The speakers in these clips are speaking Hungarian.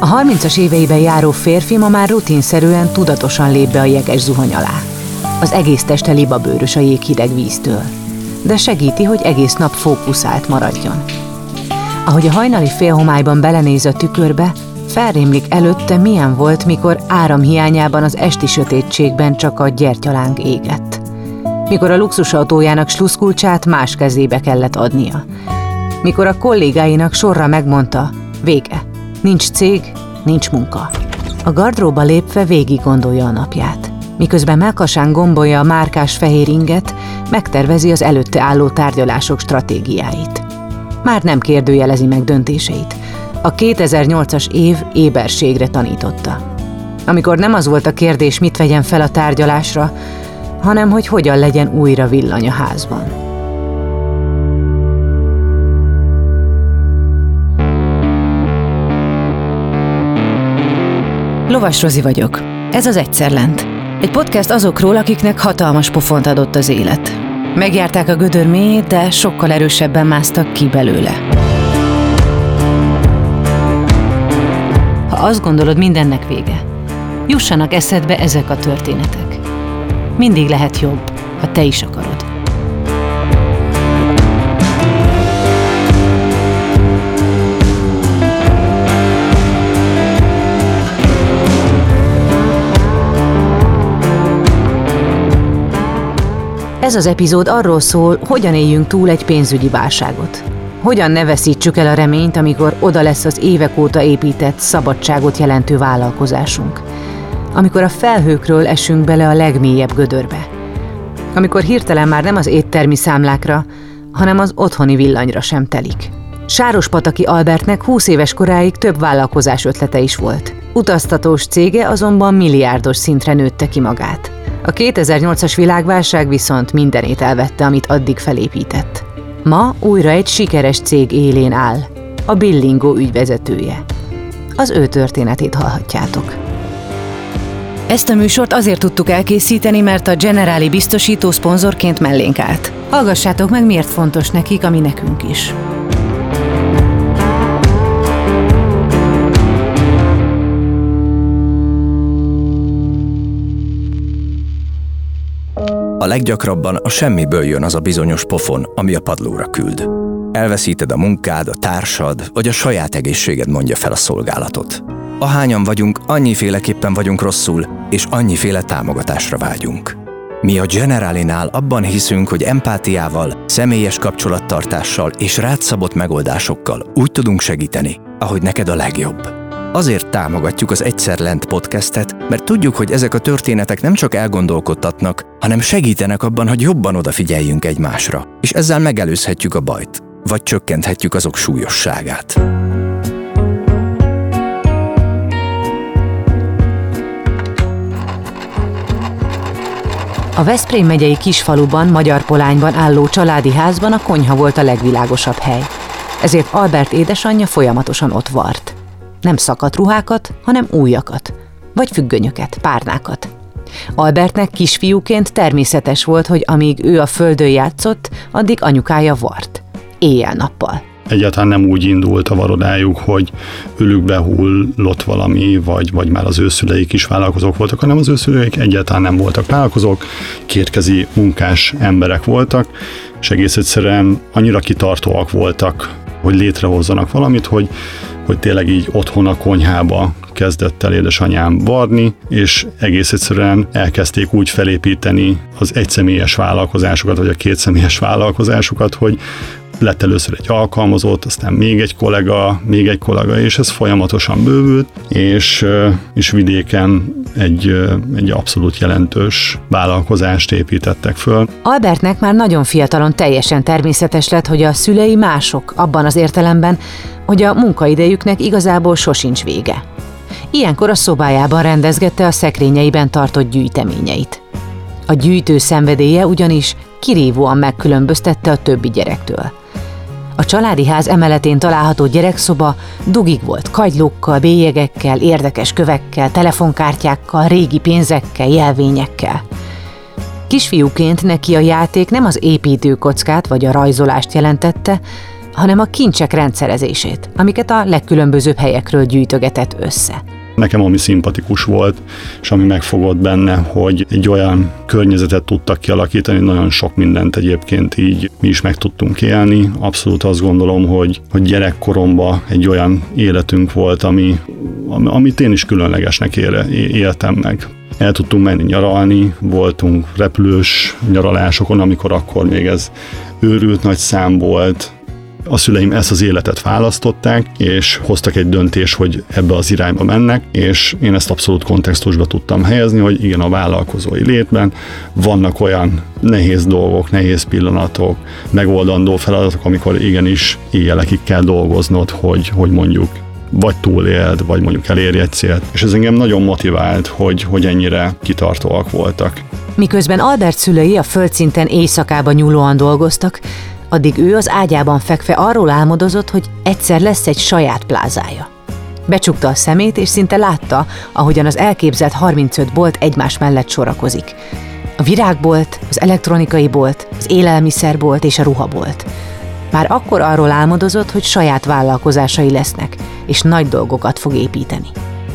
A 30-as éveiben járó férfi ma már rutinszerűen tudatosan lép be a jeges zuhany alá. Az egész teste libabőrös a jéghideg víztől, de segíti, hogy egész nap fókuszált maradjon. Ahogy a hajnali félhomályban belenéz a tükörbe, felrémlik előtte, milyen volt, mikor áramhiányában az esti sötétségben csak a gyertyalánk égett. Mikor a luxusautójának sluszkulcsát más kezébe kellett adnia. Mikor a kollégáinak sorra megmondta, vége, nincs cég, nincs munka. A gardróba lépve végig gondolja a napját. Miközben mellkasán gombolja a márkás fehér inget, megtervezi az előtte álló tárgyalások stratégiáit. Már nem kérdőjelezi meg döntéseit. A 2008-as év éberségre tanította. Amikor nem az volt a kérdés, mit vegyen fel a tárgyalásra, hanem hogy hogyan legyen újra villany a házban. Lovas Rozi vagyok. Ez az Egyszer Lent. Egy podcast azokról, akiknek hatalmas pofont adott az élet. Megjárták a gödör mélyét, de sokkal erősebben másztak ki belőle. Ha azt gondolod, mindennek vége, jussanak eszedbe ezek a történetek. Mindig lehet jobb, ha te is akarod. Ez az epizód arról szól, hogyan éljünk túl egy pénzügyi válságot. Hogyan ne veszítsük el a reményt, amikor oda lesz az évek óta épített, szabadságot jelentő vállalkozásunk. Amikor a felhőkről esünk bele a legmélyebb gödörbe. Amikor hirtelen már nem az éttermi számlákra, hanem az otthoni villanyra sem telik. Sárospataki Albertnek 20 éves koráig több vállalkozás ötlete is volt. Utaztatós cége azonban milliárdos szintre nőtte ki magát. A 2008-as világválság viszont mindenét elvette, amit addig felépített. Ma újra egy sikeres cég élén áll, a Billingo ügyvezetője. Az ő történetét hallhatjátok. Ezt a műsort azért tudtuk elkészíteni, mert a Generali biztosító szponzorként mellénk állt. Hallgassátok meg, miért fontos nekik, ami nekünk is. A leggyakrabban a semmiből jön az a bizonyos pofon, ami a padlóra küld. Elveszíted a munkád, a társad, vagy a saját egészséged mondja fel a szolgálatot. Ahányan vagyunk, annyiféleképpen vagyunk rosszul, és annyiféle támogatásra vágyunk. Mi a Generalinál abban hiszünk, hogy empátiával, személyes kapcsolattartással és rád szabott megoldásokkal úgy tudunk segíteni, ahogy neked a legjobb. Azért támogatjuk az Egyszer Lent podcastet, mert tudjuk, hogy ezek a történetek nem csak elgondolkodtatnak, hanem segítenek abban, hogy jobban odafigyeljünk egymásra, és ezzel megelőzhetjük a bajt, vagy csökkenthetjük azok súlyosságát. A Veszprém megyei kisfaluban, Magyarpolányban álló családi házban a konyha volt a legvilágosabb hely. Ezért Albert édesanyja folyamatosan ott vart. Nem szakadt ruhákat, hanem újakat, vagy függönyöket, párnákat. Albertnek kisfiúként természetes volt, hogy amíg ő a földön játszott, addig anyukája vart. Éjjel-nappal. Egyáltalán nem úgy indult a varodájuk, hogy ülükbe hullott valami, vagy már az őszüleik is vállalkozók voltak, hanem az őszüleik egyáltalán nem voltak vállalkozók, kétkezi munkás emberek voltak, és egész egyszerűen annyira kitartóak voltak, hogy létrehozzanak valamit, hogy tényleg így otthon a konyhába kezdett el édesanyám varni, és egész egyszerűen elkezdték úgy felépíteni az egyszemélyes vállalkozásokat, vagy a kétszemélyes vállalkozásokat, hogy lett először egy alkalmazott, aztán még egy kollega, és ez folyamatosan bővült, és vidéken egy abszolút jelentős vállalkozást építettek föl. Albertnek már nagyon fiatalon teljesen természetes lett, hogy a szülei mások abban az értelemben, hogy a munkaidejüknek igazából sosincs vége. Ilyenkor a szobájában rendezgette a szekrényeiben tartott gyűjteményeit. A gyűjtő szenvedélye ugyanis kirívóan megkülönböztette a többi gyerektől. A családi ház emeletén található gyerekszoba dugig volt kagylókkal, bélyegekkel, érdekes kövekkel, telefonkártyákkal, régi pénzekkel, jelvényekkel. Kisfiúként neki a játék nem az építőkockát vagy a rajzolást jelentette, hanem a kincsek rendszerezését, amiket a legkülönbözőbb helyekről gyűjtögetett össze. Nekem ami szimpatikus volt, és ami megfogott benne, hogy egy olyan környezetet tudtak kialakítani, nagyon sok mindent egyébként így mi is meg tudtunk élni. Abszolút azt gondolom, hogy gyerekkoromban egy olyan életünk volt, amit én is különlegesnek éltem meg. El tudtunk menni nyaralni, voltunk repülős nyaralásokon, amikor akkor még ez őrült nagy szám volt. A szüleim ezt az életet választották, és hoztak egy döntést, hogy ebbe az irányba mennek, és én ezt abszolút kontextusba tudtam helyezni, hogy igen, a vállalkozói létben vannak olyan nehéz dolgok, nehéz pillanatok, megoldandó feladatok, amikor igenis éjjelekig kell dolgoznod, hogy mondjuk vagy túléld, vagy mondjuk elérj egy célt. És ez engem nagyon motivált, hogy ennyire kitartóak voltak. Miközben Albert szülei a földszinten éjszakába nyúlóan dolgoztak, addig ő az ágyában fekve arról álmodozott, hogy egyszer lesz egy saját plázája. Becsukta a szemét, és szinte látta, ahogyan az elképzelt 35 bolt egymás mellett sorakozik. A virágbolt, az elektronikai bolt, az élelmiszerbolt és a ruhabolt. Már akkor arról álmodozott, hogy saját vállalkozásai lesznek, és nagy dolgokat fog építeni.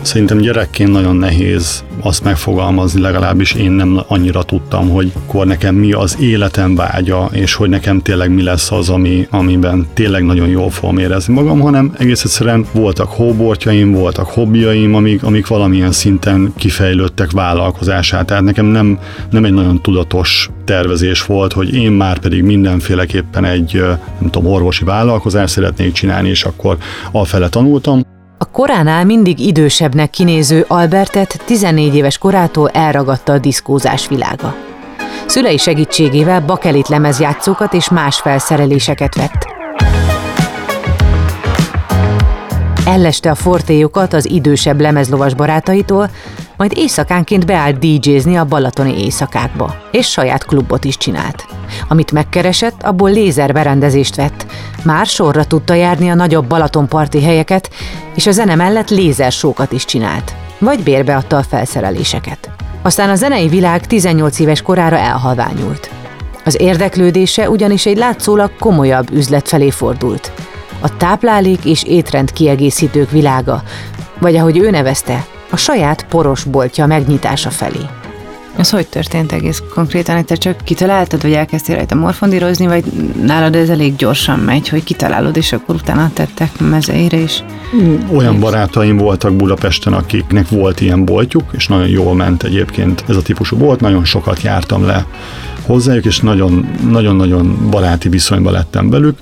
Szerintem gyerekként nagyon nehéz azt megfogalmazni, legalábbis én nem annyira tudtam, hogy akkor nekem mi az életem vágya, és hogy nekem tényleg mi lesz az, amiben tényleg nagyon jól fogom érezni magam, hanem egész egyszerűen voltak hóbortjaim, voltak hobbiaim, amik valamilyen szinten kifejlődtek vállalkozását. Tehát nekem nem egy nagyon tudatos tervezés volt, hogy én már pedig mindenféleképpen egy, nem tudom, orvosi vállalkozást szeretnék csinálni, és akkor afele tanultam. A koránál mindig idősebbnek kinéző Albertet 14 éves korától elragadta a diszkózás világa. Szülei segítségével bakelit lemezjátszókat és más felszereléseket vett. Elleste a fortéjukat az idősebb lemezlovas barátaitól, majd éjszakánként beállt DJ-zni a balatoni éjszakákba, és saját klubot is csinált. Amit megkeresett, abból lézerberendezést vett. Már sorra tudta járni a nagyobb balatonparti helyeket, és a zene mellett lézersókat is csinált, vagy bérbeadta a felszereléseket. Aztán a zenei világ 18 éves korára elhalványult. Az érdeklődése ugyanis egy látszólag komolyabb üzlet felé fordult. A táplálék és étrend kiegészítők világa, vagy ahogy ő nevezte, a saját porosboltja megnyitása felé. Ez hogy történt egész konkrétan? Te csak kitaláltad, vagy elkezdtél rajta morfondírozni, vagy nálad ez elég gyorsan megy, hogy kitalálod, és akkor utána tettek mezeire is? Olyan barátaim voltak Budapesten, akiknek volt ilyen boltjuk, és nagyon jól ment egyébként ez a típusú bolt, nagyon sokat jártam le hozzájuk, és nagyon-nagyon baráti viszonyba lettem velük,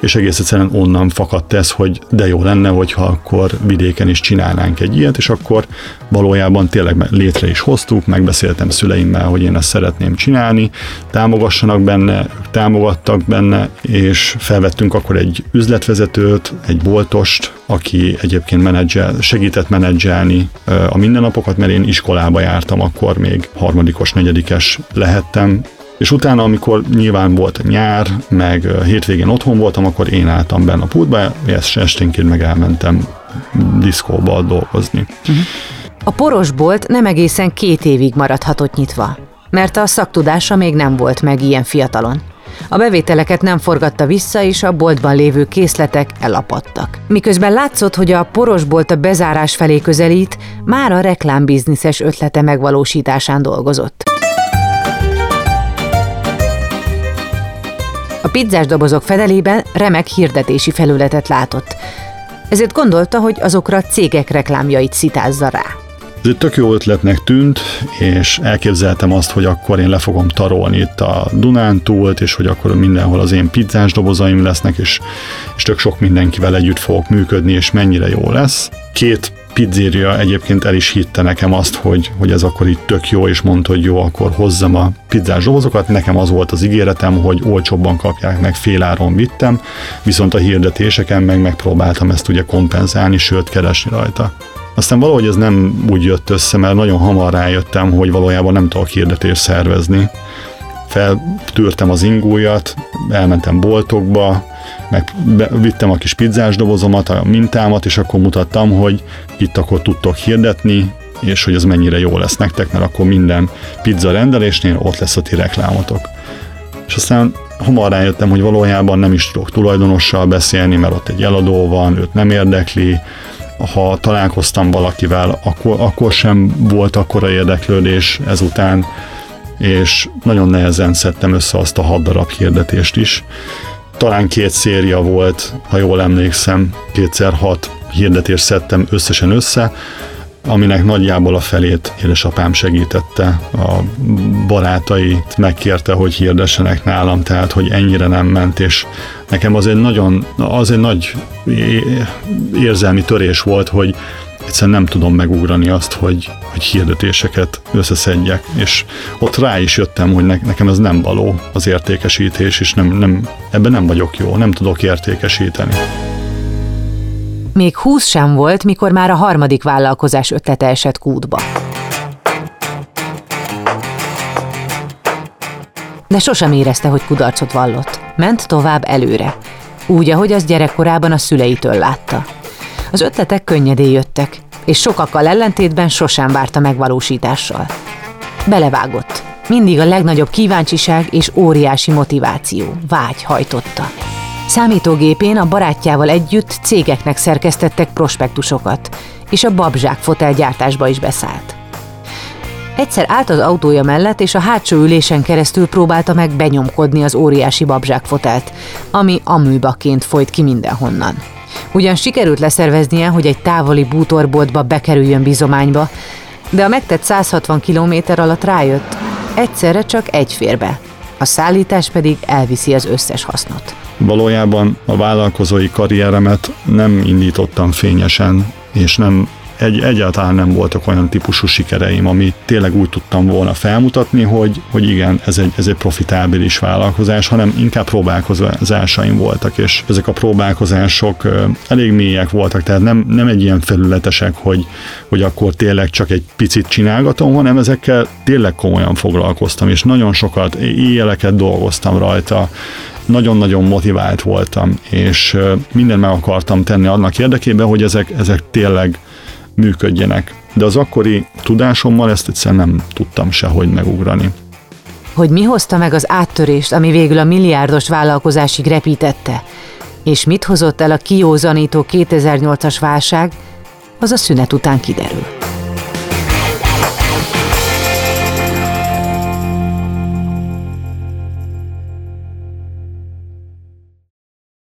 és egész egyszerűen onnan fakadt ez, hogy de jó lenne, hogyha akkor vidéken is csinálnánk egy ilyet, és akkor valójában tényleg létre is hoztuk, megbeszéltem szüleimmel, hogy én ezt szeretném csinálni, támogassanak benne, támogattak benne, és felvettünk akkor egy üzletvezetőt, egy boltost, aki egyébként segített menedzselni a mindennapokat, mert én iskolába jártam, akkor még harmadikos, negyedikes lehettem. És utána, amikor nyilván volt nyár, meg hétvégén otthon voltam, akkor én álltam benne a pultba, és esténként meg elmentem diszkóba dolgozni. A porosbolt nem egészen 2 évig maradhatott nyitva, mert a szaktudása még nem volt meg ilyen fiatalon. A bevételeket nem forgatta vissza, és a boltban lévő készletek elapadtak. Miközben látszott, hogy a porosbolt a bezárás felé közelít, már a reklámbizniszes ötlete megvalósításán dolgozott. A pizzás dobozok fedelében remek hirdetési felületet látott. Ezért gondolta, hogy azokra a cégek reklámjait szitázza rá. Ez egy tök jó ötletnek tűnt, és elképzeltem azt, hogy akkor én le fogom tarolni itt a Dunántúlt, és hogy akkor mindenhol az én pizzás dobozaim lesznek, és tök sok mindenkivel együtt fogok működni, és mennyire jó lesz. 2 pizzéria egyébként el is hitte nekem azt, hogy ez akkor így tök jó, és mondta, hogy jó, akkor hozzam a pizzás dobozokat. Nekem az volt az ígéretem, hogy olcsóbban kapják meg, féláron vittem, viszont a hirdetéseken meg megpróbáltam ezt ugye kompenzálni, sőt keresni rajta. Aztán valahogy ez nem úgy jött össze, mert nagyon hamar rájöttem, hogy valójában nem tudok hirdetést szervezni. Feltűrtem az ingújat, elmentem boltokba, meg vittem a kis pizzás dobozomat, a mintámat, és akkor mutattam, hogy itt akkor tudtok hirdetni, és hogy ez mennyire jó lesz nektek, mert akkor minden pizza rendelésnél ott lesz a ti reklámotok. és aztán hamar rájöttem, hogy valójában nem is tudok tulajdonossal beszélni, mert ott egy eladó van, őt nem érdekli. Ha találkoztam valakivel, akkor sem volt akkora érdeklődés ezután, és nagyon nehezen szedtem össze azt a 6 darab hirdetést is. Talán 2 széria volt, ha jól emlékszem, 2x6 hirdetést szedtem összesen össze, aminek nagyjából a felét édesapám segítette, a barátait megkérte, hogy hirdessenek nálam, tehát hogy ennyire nem ment, és nekem az egy nagy érzelmi törés volt, hogy egyszerűen nem tudom megugrani azt, hogy hirdetéseket összeszedjek, és ott rá is jöttem, hogy nekem ez nem való az értékesítés, és nem, ebben nem vagyok jó, nem tudok értékesíteni. Még 20 sem volt, mikor már a harmadik vállalkozás ötlete esett kútba. De sosem érezte, hogy kudarcot vallott. Ment tovább előre. Úgy, ahogy az gyerekkorában a szüleitől látta. Az ötletek könnyedén jöttek, és sokakkal ellentétben sosem várta megvalósítással. Belevágott. Mindig a legnagyobb kíváncsiság és óriási motiváció, vágy hajtotta. Számítógépén a barátjával együtt cégeknek szerkesztettek prospektusokat, és a babzsák fotelgyártásba is beszállt. Egyszer állt az autója mellett, és a hátsó ülésen keresztül próbálta meg benyomkodni az óriási babzsák fotelt, ami aműbaként folyt ki mindenhonnan. Ugyan sikerült leszerveznie, hogy egy távoli bútorboltba bekerüljön bizományba, de a megtett 160 kilométer alatt rájött, egyszerre csak egy férbe, a szállítás pedig elviszi az összes hasznot. Valójában a vállalkozói karrieremet nem indítottam fényesen, és egyáltalán nem voltak olyan típusú sikereim, ami tényleg úgy tudtam volna felmutatni, hogy igen, ez egy profitábilis vállalkozás, hanem inkább próbálkozásaim voltak, és ezek a próbálkozások elég mélyek voltak, tehát nem egy ilyen felületesek, hogy akkor tényleg csak egy picit csinálgatom, hanem ezekkel tényleg komolyan foglalkoztam, és nagyon sokat, éjjeleket dolgoztam rajta, nagyon-nagyon motivált voltam, és mindent meg akartam tenni annak érdekében, hogy ezek tényleg működjenek. De az akkori tudásommal ezt egyszerűen nem tudtam sehogy megugrani. Hogy mi hozta meg az áttörést, ami végül a milliárdos vállalkozásig repítette, és mit hozott el a kiózanító 2008-as válság, az a szünet után kiderül.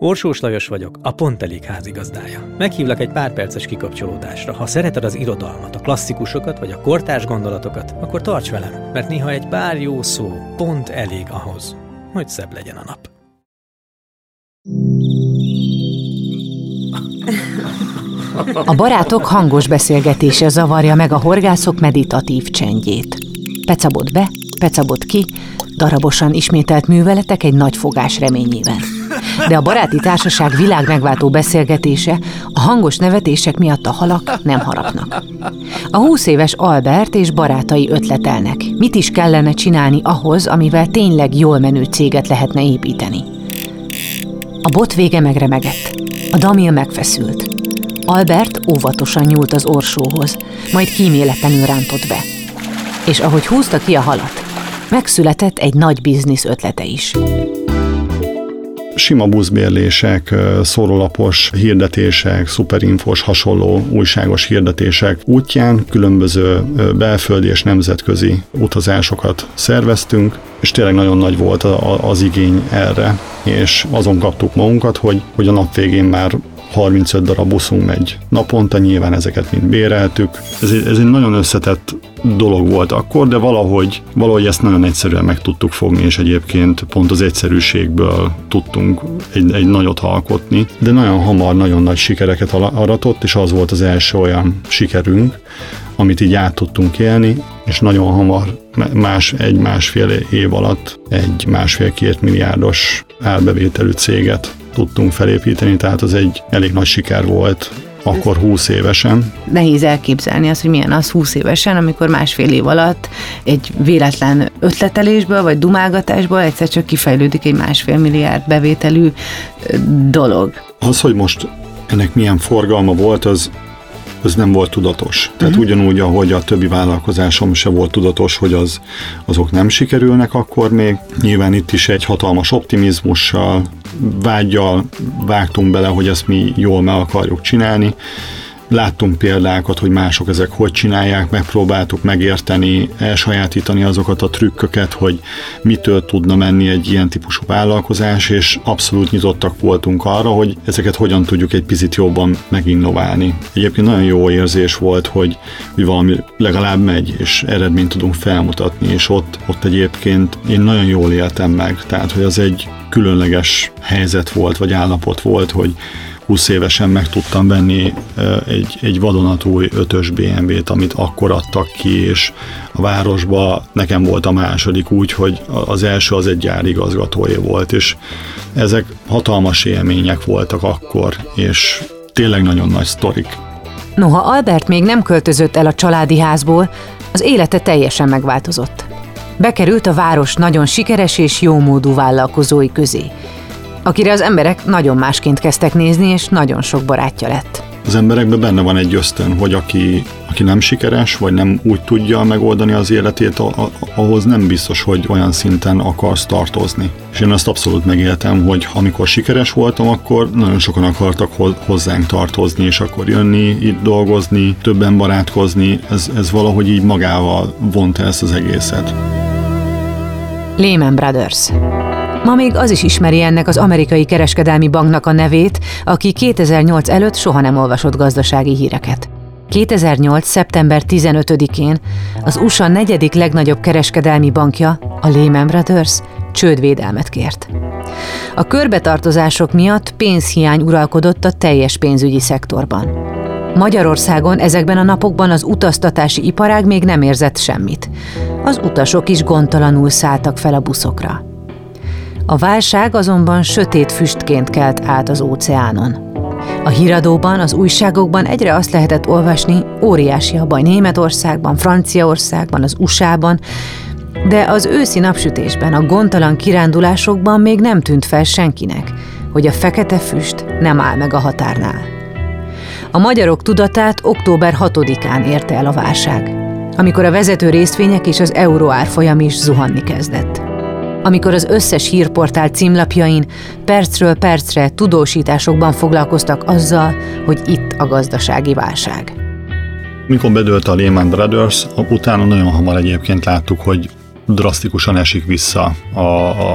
Orsós Lajos vagyok, a Pont Elég házigazdája. Meghívlak egy pár perces kikapcsolódásra. Ha szereted az irodalmat, a klasszikusokat vagy a kortárs gondolatokat, akkor tarts velem, mert néha egy pár jó szó pont elég ahhoz, hogy szebb legyen a nap. A barátok hangos beszélgetése zavarja meg a horgászok meditatív csendjét. Pecabot be, pecabot ki, darabosan ismételt műveletek egy nagy fogás reményében. De a baráti társaság világmegváltó beszélgetése, a hangos nevetések miatt a halak nem harapnak. A 20 éves Albert és barátai ötletelnek. Mit is kellene csinálni ahhoz, amivel tényleg jól menő céget lehetne építeni? A bot vége megremegett. A Damil megfeszült. Albert óvatosan nyúlt az orsóhoz, majd kíméletlenül rántott be. És ahogy húzta ki a halat, megszületett egy nagy biznisz ötlete is. Sima buszbérlések, szórólapos hirdetések, szuperinfos, hasonló újságos hirdetések útján különböző belföldi és nemzetközi utazásokat szerveztünk, és tényleg nagyon nagy volt az igény erre, és azon kaptuk magunkat, hogy a nap végén már 35 darab buszunk megy naponta, nyilván ezeket mind béreltük. Ez egy nagyon összetett dolog volt akkor, de valahogy ezt nagyon egyszerűen meg tudtuk fogni, és egyébként pont az egyszerűségből tudtunk egy nagyot alkotni, de nagyon hamar nagyon nagy sikereket aratott, és az volt az első olyan sikerünk, amit így át tudtunk élni, és nagyon hamar, egy másfél év alatt egy 1,5–2 milliárdos árbevételű céget tudtunk felépíteni, tehát az egy elég nagy siker volt akkor 20 évesen. Nehéz elképzelni azt, hogy milyen az 20 évesen, amikor másfél év alatt egy véletlen ötletelésből vagy dumálgatásból egyszer csak kifejlődik egy 1,5 milliárd bevételű dolog. Az, hogy most ennek milyen forgalma volt, az nem volt tudatos. Tehát ugyanúgy, ahogy a többi vállalkozásom se volt tudatos, hogy azok nem sikerülnek akkor még. Nyilván itt is egy hatalmas optimizmussal, vággyal vágtunk bele, hogy ezt mi jól meg akarjuk csinálni. Láttunk példákat, hogy mások ezek hogy csinálják, megpróbáltuk megérteni, elsajátítani azokat a trükköket, hogy mitől tudna menni egy ilyen típusú vállalkozás, és abszolút nyitottak voltunk arra, hogy ezeket hogyan tudjuk egy picit jobban meginnoválni. Egyébként nagyon jó érzés volt, hogy valami legalább megy, és eredményt tudunk felmutatni, és ott egyébként én nagyon jól éltem meg. Tehát, hogy az egy különleges helyzet volt, vagy állapot volt, hogy 20 évesen meg tudtam venni egy vadonatúj 5-ös BMW-t, amit akkor adtak ki, és a városba nekem volt a második úgy, hogy az első az egy gyárigazgatói volt, és ezek hatalmas élmények voltak akkor, és tényleg nagyon nagy sztorik. Noha Albert még nem költözött el a családi házból, az élete teljesen megváltozott. Bekerült a város nagyon sikeres és jómódú vállalkozói közé, akire az emberek nagyon másként kezdtek nézni, és nagyon sok barátja lett. Az emberekben benne van egy ösztön, hogy aki nem sikeres, vagy nem úgy tudja megoldani az életét, ahhoz nem biztos, hogy olyan szinten akarsz tartozni. És én ezt abszolút megéltem, hogy amikor sikeres voltam, akkor nagyon sokan akartak hozzánk tartozni, és akkor jönni, itt dolgozni, többen barátkozni, ez valahogy így magával vonta ezt az egészet. Lehman Brothers. Ma még az is ismeri ennek az amerikai kereskedelmi banknak a nevét, aki 2008 előtt soha nem olvasott gazdasági híreket. 2008. szeptember 15-én az USA 4. legnagyobb kereskedelmi bankja, a Lehman Brothers, csődvédelmet kért. A körbetartozások miatt pénzhiány uralkodott a teljes pénzügyi szektorban. Magyarországon ezekben a napokban az utaztatási iparág még nem érzett semmit. Az utasok is gondtalanul szálltak fel a buszokra. A válság azonban sötét füstként kelt át az óceánon. A híradóban, az újságokban egyre azt lehetett olvasni, óriási a baj Németországban, Franciaországban, az USA-ban, de az őszi napsütésben, a gondtalan kirándulásokban még nem tűnt fel senkinek, hogy a fekete füst nem áll meg a határnál. A magyarok tudatát október 6-án érte el a válság, amikor a vezető részvények és az euró árfolyam is zuhanni kezdett. Amikor az összes hírportál címlapjain percről percre tudósításokban foglalkoztak azzal, hogy itt a gazdasági válság. Mikor bedőlt a Lehman Brothers, utána nagyon hamar egyébként láttuk, hogy drasztikusan esik vissza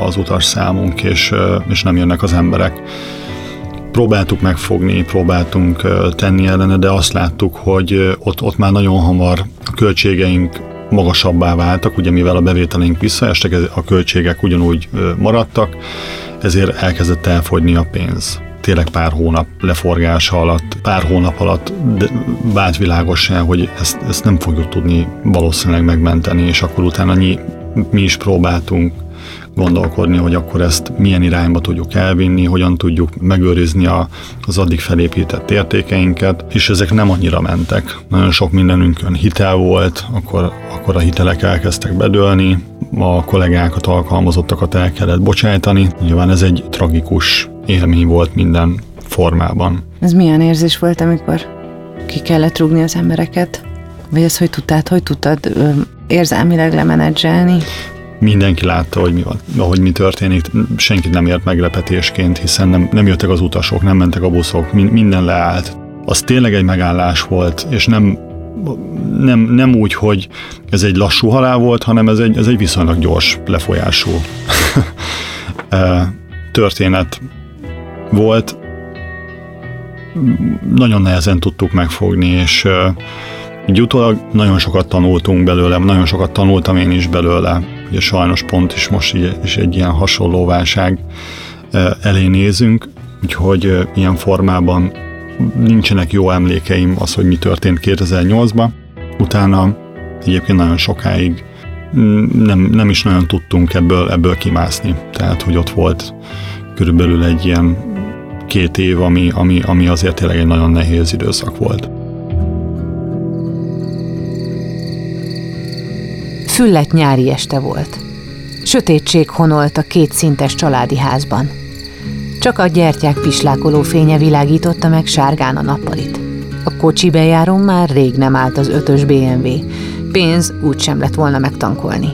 az utasszámunk, és nem jönnek az emberek. Próbáltuk megfogni, próbáltunk tenni ellene, de azt láttuk, hogy ott már nagyon hamar a költségeink magasabbá váltak, ugye mivel a bevételeink visszaestek, a költségek ugyanúgy maradtak, ezért elkezdett elfogyni a pénz. Tényleg pár hónap leforgása alatt, vált világossá, hogy ezt nem fogjuk tudni valószínűleg megmenteni, és akkor utána mi is próbáltunk gondolkodni, hogy akkor ezt milyen irányba tudjuk elvinni, hogyan tudjuk megőrizni az addig felépített értékeinket, és ezek nem annyira mentek. Nagyon sok mindenünkön hitel volt, akkor a hitelek elkezdtek bedőlni, a kollégákat, alkalmazottakat el kellett bocsájtani. Nyilván ez egy tragikus élmény volt minden formában. Ez milyen érzés volt, amikor ki kellett rúgni az embereket? Vagy az, hogy tudtad érzelmileg lemenedzselni? Mindenki látta, hogy mi van, ahogy mi történik, senkit nem ért meglepetésként, hiszen nem jöttek az utasok, nem mentek a buszok, minden leállt. Az tényleg egy megállás volt, és nem úgy, hogy ez egy lassú halál volt, hanem ez egy viszonylag gyors lefolyású történet volt. Nagyon nehezen tudtuk megfogni, és így utólag nagyon sokat tanultunk belőle, nagyon sokat tanultam én is belőle. Ugye sajnos pont is most is egy ilyen hasonló válság elé nézünk, úgyhogy ilyen formában nincsenek jó emlékeim az, hogy mi történt 2008-ban. Utána egyébként nagyon sokáig nem is nagyon tudtunk ebből kimászni. Tehát, hogy ott volt körülbelül egy ilyen két év, ami azért tényleg egy nagyon nehéz időszak volt. Füllett nyári este volt. Sötétség honolt a kétszintes családi házban. Csak a gyertyák pislákoló fénye világította meg sárgán a nappalit. A kocsi bejárón már rég nem állt az 5-ös BMW. Pénz úgysem lett volna megtankolni.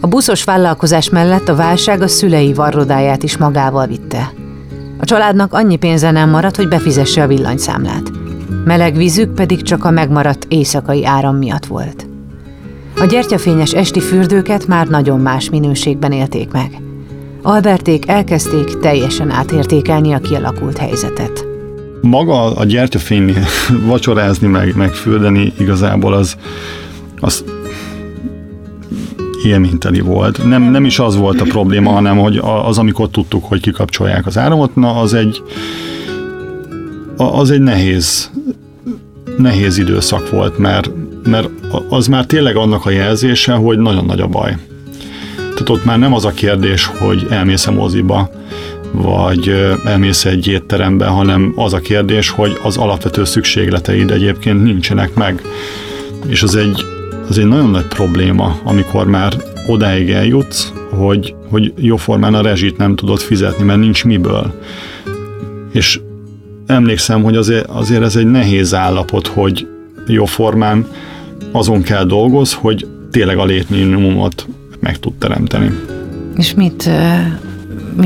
A buszos vállalkozás mellett a válság a szülei varrodáját is magával vitte. A családnak annyi pénze nem maradt, hogy befizesse a villanyszámlát. Meleg vízük pedig csak a megmaradt éjszakai áram miatt volt. A gyertyafényes esti fürdőket már nagyon más minőségben élték meg. Alberték elkezdték teljesen átértékelni a kialakult helyzetet. Maga a gyertyafény vacsorázni, meg fürdeni igazából az élményteli volt. Nem is az volt a probléma, hanem hogy az, amikor tudtuk, hogy kikapcsolják az áramot, na az egy nehéz időszak volt, mert az már tényleg annak a jelzése, hogy nagyon nagy a baj. Tehát ott már nem az a kérdés, hogy elmész a moziba, vagy elmész egy étterembe, hanem az a kérdés, hogy az alapvető szükségleteid egyébként nincsenek meg. És az egy nagyon nagy probléma, amikor már odáig eljutsz, hogy jóformán a rezsit nem tudod fizetni, mert nincs miből. És emlékszem, hogy azért ez egy nehéz állapot, hogy jóformán azon kell dolgoz, hogy tényleg a létminimumot meg tud teremteni. És mit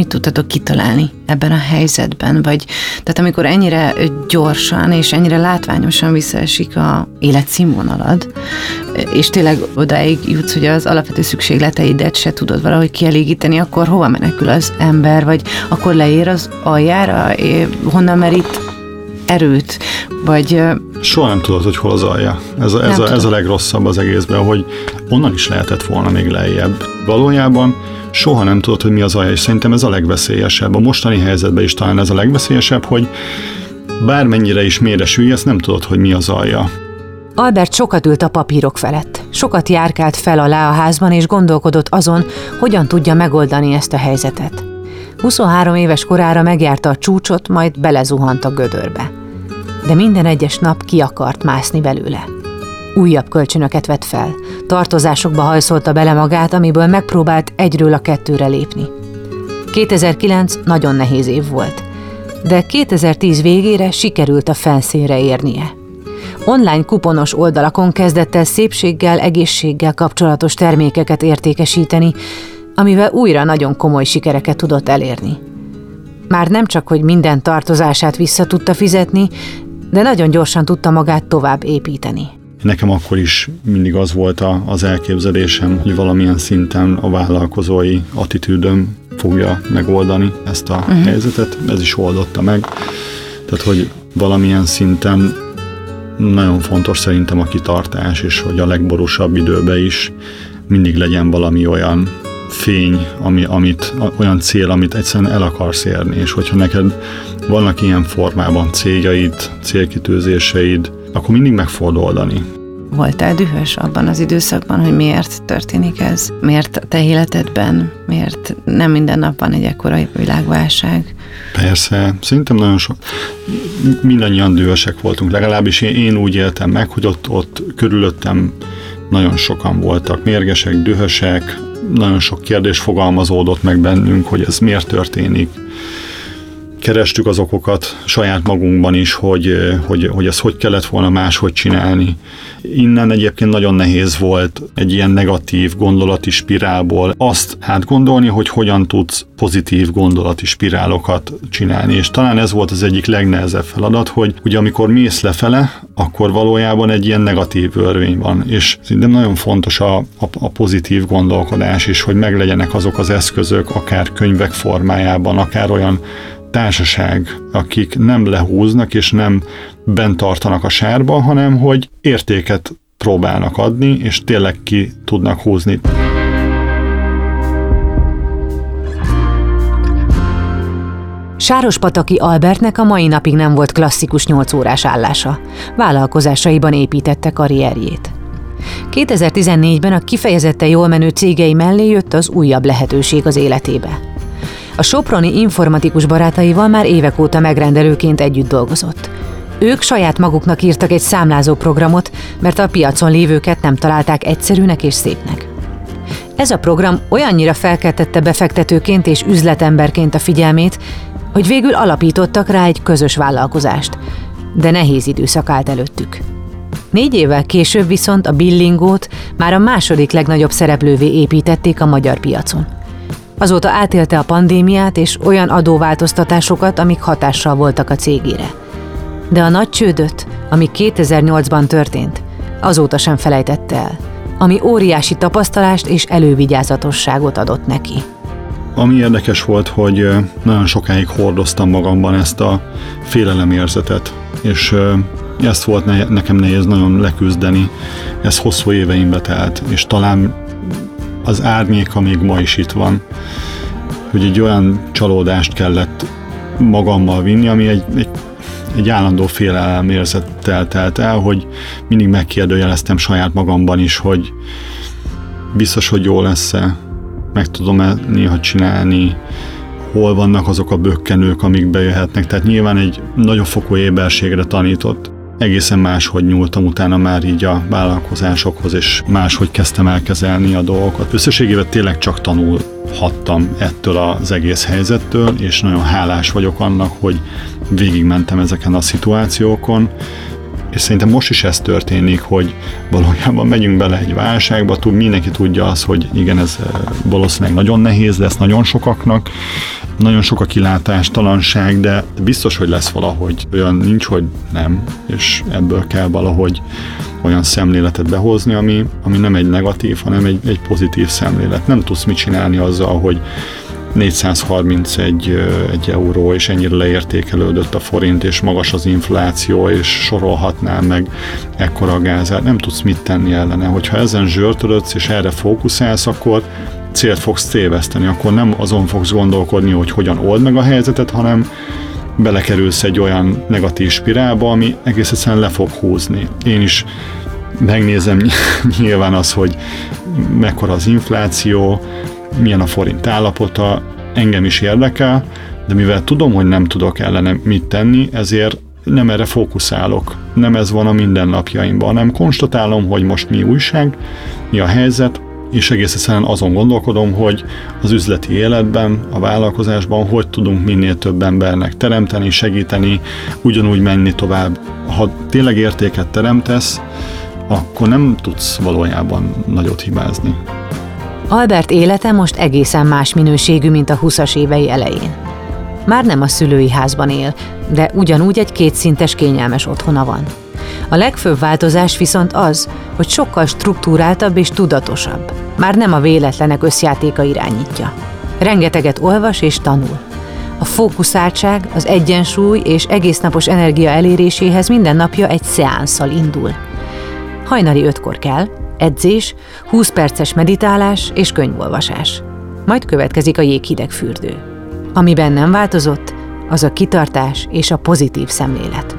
tudtatok kitalálni ebben a helyzetben? Vagy, tehát amikor ennyire gyorsan és ennyire látványosan visszaesik az életszínvonalad, és tényleg odáig jutsz, hogy az alapvető szükségleteidet se tudod valahogy kielégíteni, akkor hova menekül az ember? Vagy akkor leér az aljára? Honnan merít erőt? Vagy... Soha nem tudod, hogy hol az alja. Ez a legrosszabb az egészben, hogy onnan is lehetett volna még lejjebb. Valójában soha nem tudod, hogy mi az alja, és szerintem ez a legveszélyesebb. A mostani helyzetben is talán ez a legveszélyesebb, hogy bármennyire is mélyre süllyedsz, nem tudod, hogy mi az alja. Albert sokat ült a papírok felett. Sokat járkált fel alá a házban, és gondolkodott azon, hogyan tudja megoldani ezt a helyzetet. 23 éves korára megjárta a csúcsot, majd belezuhant a gödörbe. De minden egyes nap ki akart mászni belőle. Újabb kölcsönöket vett fel, tartozásokba hajszolta bele magát, amiből megpróbált egyről a kettőre lépni. 2009 nagyon nehéz év volt, de 2010 végére sikerült a fenszínre érnie. Online kuponos oldalakon kezdett el szépséggel, egészséggel kapcsolatos termékeket értékesíteni, amivel újra nagyon komoly sikereket tudott elérni. Már nem csak, hogy minden tartozását vissza tudta fizetni, de nagyon gyorsan tudta magát tovább építeni. Nekem akkor is mindig az volt az elképzelésem, hogy valamilyen szinten a vállalkozói attitűdöm fogja megoldani ezt a helyzetet. Ez is oldotta meg. Tehát, hogy valamilyen szinten nagyon fontos szerintem a kitartás, és hogy a legborúsabb időben is mindig legyen valami olyan fény, olyan cél, amit egyszerűen el akarsz érni. És hogyha neked vannak ilyen formában céljaid, célkitűzéseid, akkor mindig meg fogod oldani. Voltál dühös abban az időszakban, hogy miért történik ez? Miért a te életedben? Miért nem minden nap van egy ekkora világválság? Persze, szerintem nagyon sok. Mindannyian dühösek voltunk, legalábbis én úgy éltem meg, hogy ott körülöttem nagyon sokan voltak mérgesek, dühösek, nagyon sok kérdés fogalmazódott meg bennünk, hogy ez miért történik. Kerestük az okokat saját magunkban is, hogy ezt hogy kellett volna máshogy csinálni. Innen egyébként nagyon nehéz volt egy ilyen negatív gondolati spirálból azt átgondolni, hogy hogyan tudsz pozitív gondolati spirálokat csinálni. És talán ez volt az egyik legnehezebb feladat, hogy ugye amikor mész lefele, akkor valójában egy ilyen negatív örvény van. És szerintem nagyon fontos a pozitív gondolkodás is, hogy meglegyenek azok az eszközök, akár könyvek formájában, akár olyan társaság, akik nem lehúznak és nem bent tartanak a sárba, hanem hogy értéket próbálnak adni, és tényleg ki tudnak húzni. Sárospataki Albertnek a mai napig nem volt klasszikus 8 órás állása. Vállalkozásaiban építette karrierjét. 2014-ben a kifejezetten jól menő cégei mellé jött az újabb lehetőség az életébe. a soproni informatikus barátaival már évek óta megrendelőként együtt dolgozott. Ők saját maguknak írtak egy számlázó programot, mert a piacon lévőket nem találták egyszerűnek és szépnek. Ez a program olyannyira felkeltette befektetőként és üzletemberként a figyelmét, hogy végül alapítottak rá egy közös vállalkozást, de nehéz időszak állt előttük. 4 évvel később viszont a Billingót már a második legnagyobb szereplővé építették a magyar piacon. Azóta átélte a pandémiát és olyan adóváltoztatásokat, amik hatással voltak a cégére. De a nagy csődöt, ami 2008-ban történt, azóta sem felejtette el, ami óriási tapasztalást és elővigyázatosságot adott neki. Ami érdekes volt, hogy nagyon sokáig hordoztam magamban ezt a félelemérzetet, és ezt volt nekem nehéz nagyon leküzdeni. Ez hosszú éveimbe telt, és talán az árnyéka még ma is itt van, hogy egy olyan csalódást kellett magammal vinni, ami egy állandó félelemérzettel telt el, hogy mindig megkérdőjeleztem saját magamban is, hogy biztos, hogy jó lesz-e, meg tudom-e néha csinálni, hol vannak azok a bökkenők, amik bejöhetnek. Tehát nyilván egy nagyobb fokú éberségre tanított. Egészen máshogy nyúltam utána már így a vállalkozásokhoz, és máshogy kezdtem elkezelni a dolgokat. Összességében tényleg csak tanulhattam ettől az egész helyzettől, és nagyon hálás vagyok annak, hogy végigmentem ezeken a szituációkon, és szerintem most is ez történik, hogy valójában megyünk bele egy válságba, mindenki tudja azt, hogy igen, ez valószínűleg nagyon nehéz lesz nagyon sokaknak, nagyon sok a kilátástalanság, de biztos, hogy lesz valahogy. Olyan nincs, hogy nem, és ebből kell valahogy olyan szemléletet behozni, ami nem egy negatív, hanem egy pozitív szemlélet. Nem tudsz mit csinálni azzal, hogy 431 euró, és ennyire leértékelődött a forint, és magas az infláció, és sorolhatnál meg ekkora a gázár. Nem tudsz mit tenni ellene. Hogyha ezen zsörtölödsz, és erre fókuszálsz, akkor célt fogsz téveszteni, akkor nem azon fogsz gondolkodni, hogy hogyan old meg a helyzetet, hanem belekerülsz egy olyan negatív spirálba, ami egész egyszerűen le fog húzni. Én is megnézem nyilván az, hogy mekkora az infláció, milyen a forint állapota, engem is érdekel, de mivel tudom, hogy nem tudok ellene mit tenni, ezért nem erre fókuszálok. Nem ez van a mindennapjaimban, hanem konstatálom, hogy most mi újság, mi a helyzet, és egész egyszerűen azon gondolkodom, hogy az üzleti életben, a vállalkozásban hogy tudunk minél több embernek teremteni, segíteni, ugyanúgy menni tovább. Ha tényleg értéket teremtesz, akkor nem tudsz valójában nagyot hibázni. Albert élete most egészen más minőségű, mint a 20-as évei elején. Már nem a szülői házban él, de ugyanúgy egy kétszintes kényelmes otthona van. A legfőbb változás viszont az, hogy sokkal struktúráltabb és tudatosabb. Már nem a véletlenek összjátéka irányítja. Rengeteget olvas és tanul. A fókuszáltság, az egyensúly és egésznapos energia eléréséhez minden napja egy szeánszal indul. Hajnali 5-kor kell, edzés, 20 perces meditálás és könyvolvasás. Majd következik a jéghideg fürdő. Amiben nem változott, az a kitartás és a pozitív szemlélet.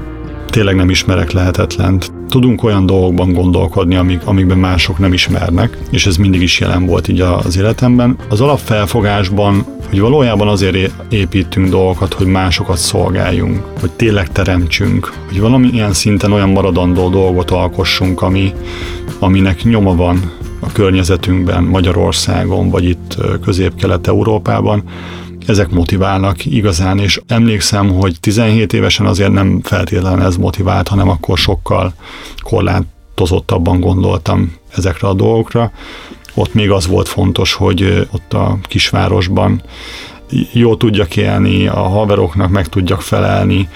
Tényleg nem ismerek lehetetlent. Tudunk olyan dolgokban gondolkodni, amikben mások nem ismernek, és ez mindig is jelen volt így az életemben. Az alapfelfogásban, hogy valójában azért építünk dolgokat, hogy másokat szolgáljunk, hogy tényleg teremtsünk, hogy valamilyen szinten olyan maradandó dolgot alkossunk, aminek nyoma van a környezetünkben, Magyarországon, vagy itt Közép-Kelet-Európában. Ezek motiválnak igazán, és emlékszem, hogy 17 évesen azért nem feltétlenül ez motivált, hanem akkor sokkal korlátozottabban gondoltam ezekre a dolgokra. Ott még az volt fontos, hogy ott a kisvárosban jól tudjak élni, a haveroknak meg tudjak felelni.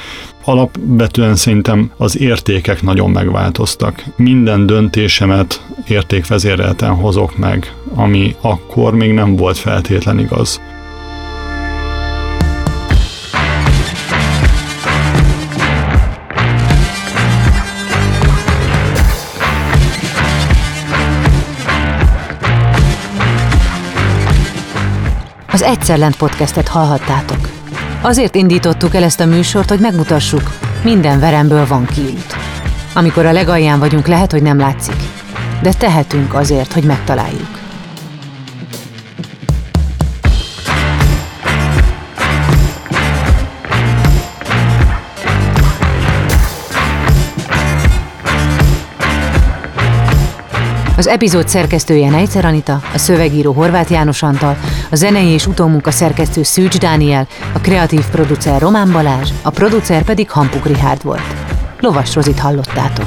Alapvetően szerintem az értékek nagyon megváltoztak. Minden döntésemet értékvezérelten hozok meg, ami akkor még nem volt feltétlen igaz. Az Egyszer Lent podcastet hallhattátok. Azért indítottuk el ezt a műsort, hogy megmutassuk, minden veremből van kiút. Amikor a legalján vagyunk, lehet, hogy nem látszik, de tehetünk azért, hogy megtaláljuk. Az epizód szerkesztője Egyszer Anita, a szövegíró Horváth János Antal, a zenei és utómunka szerkesztő Szűcs Dániel, a kreatív producer Román Balázs, a producer pedig Hampuk Richárd volt. Lovas Rozit hallottátok.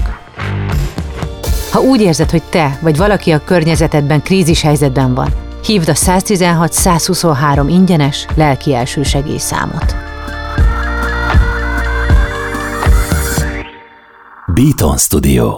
Ha úgy érzed, hogy te vagy valaki a környezetedben krízis helyzetben van, hívd a 116-123 ingyenes lelki elsősegélyszámot. Bioton Studio.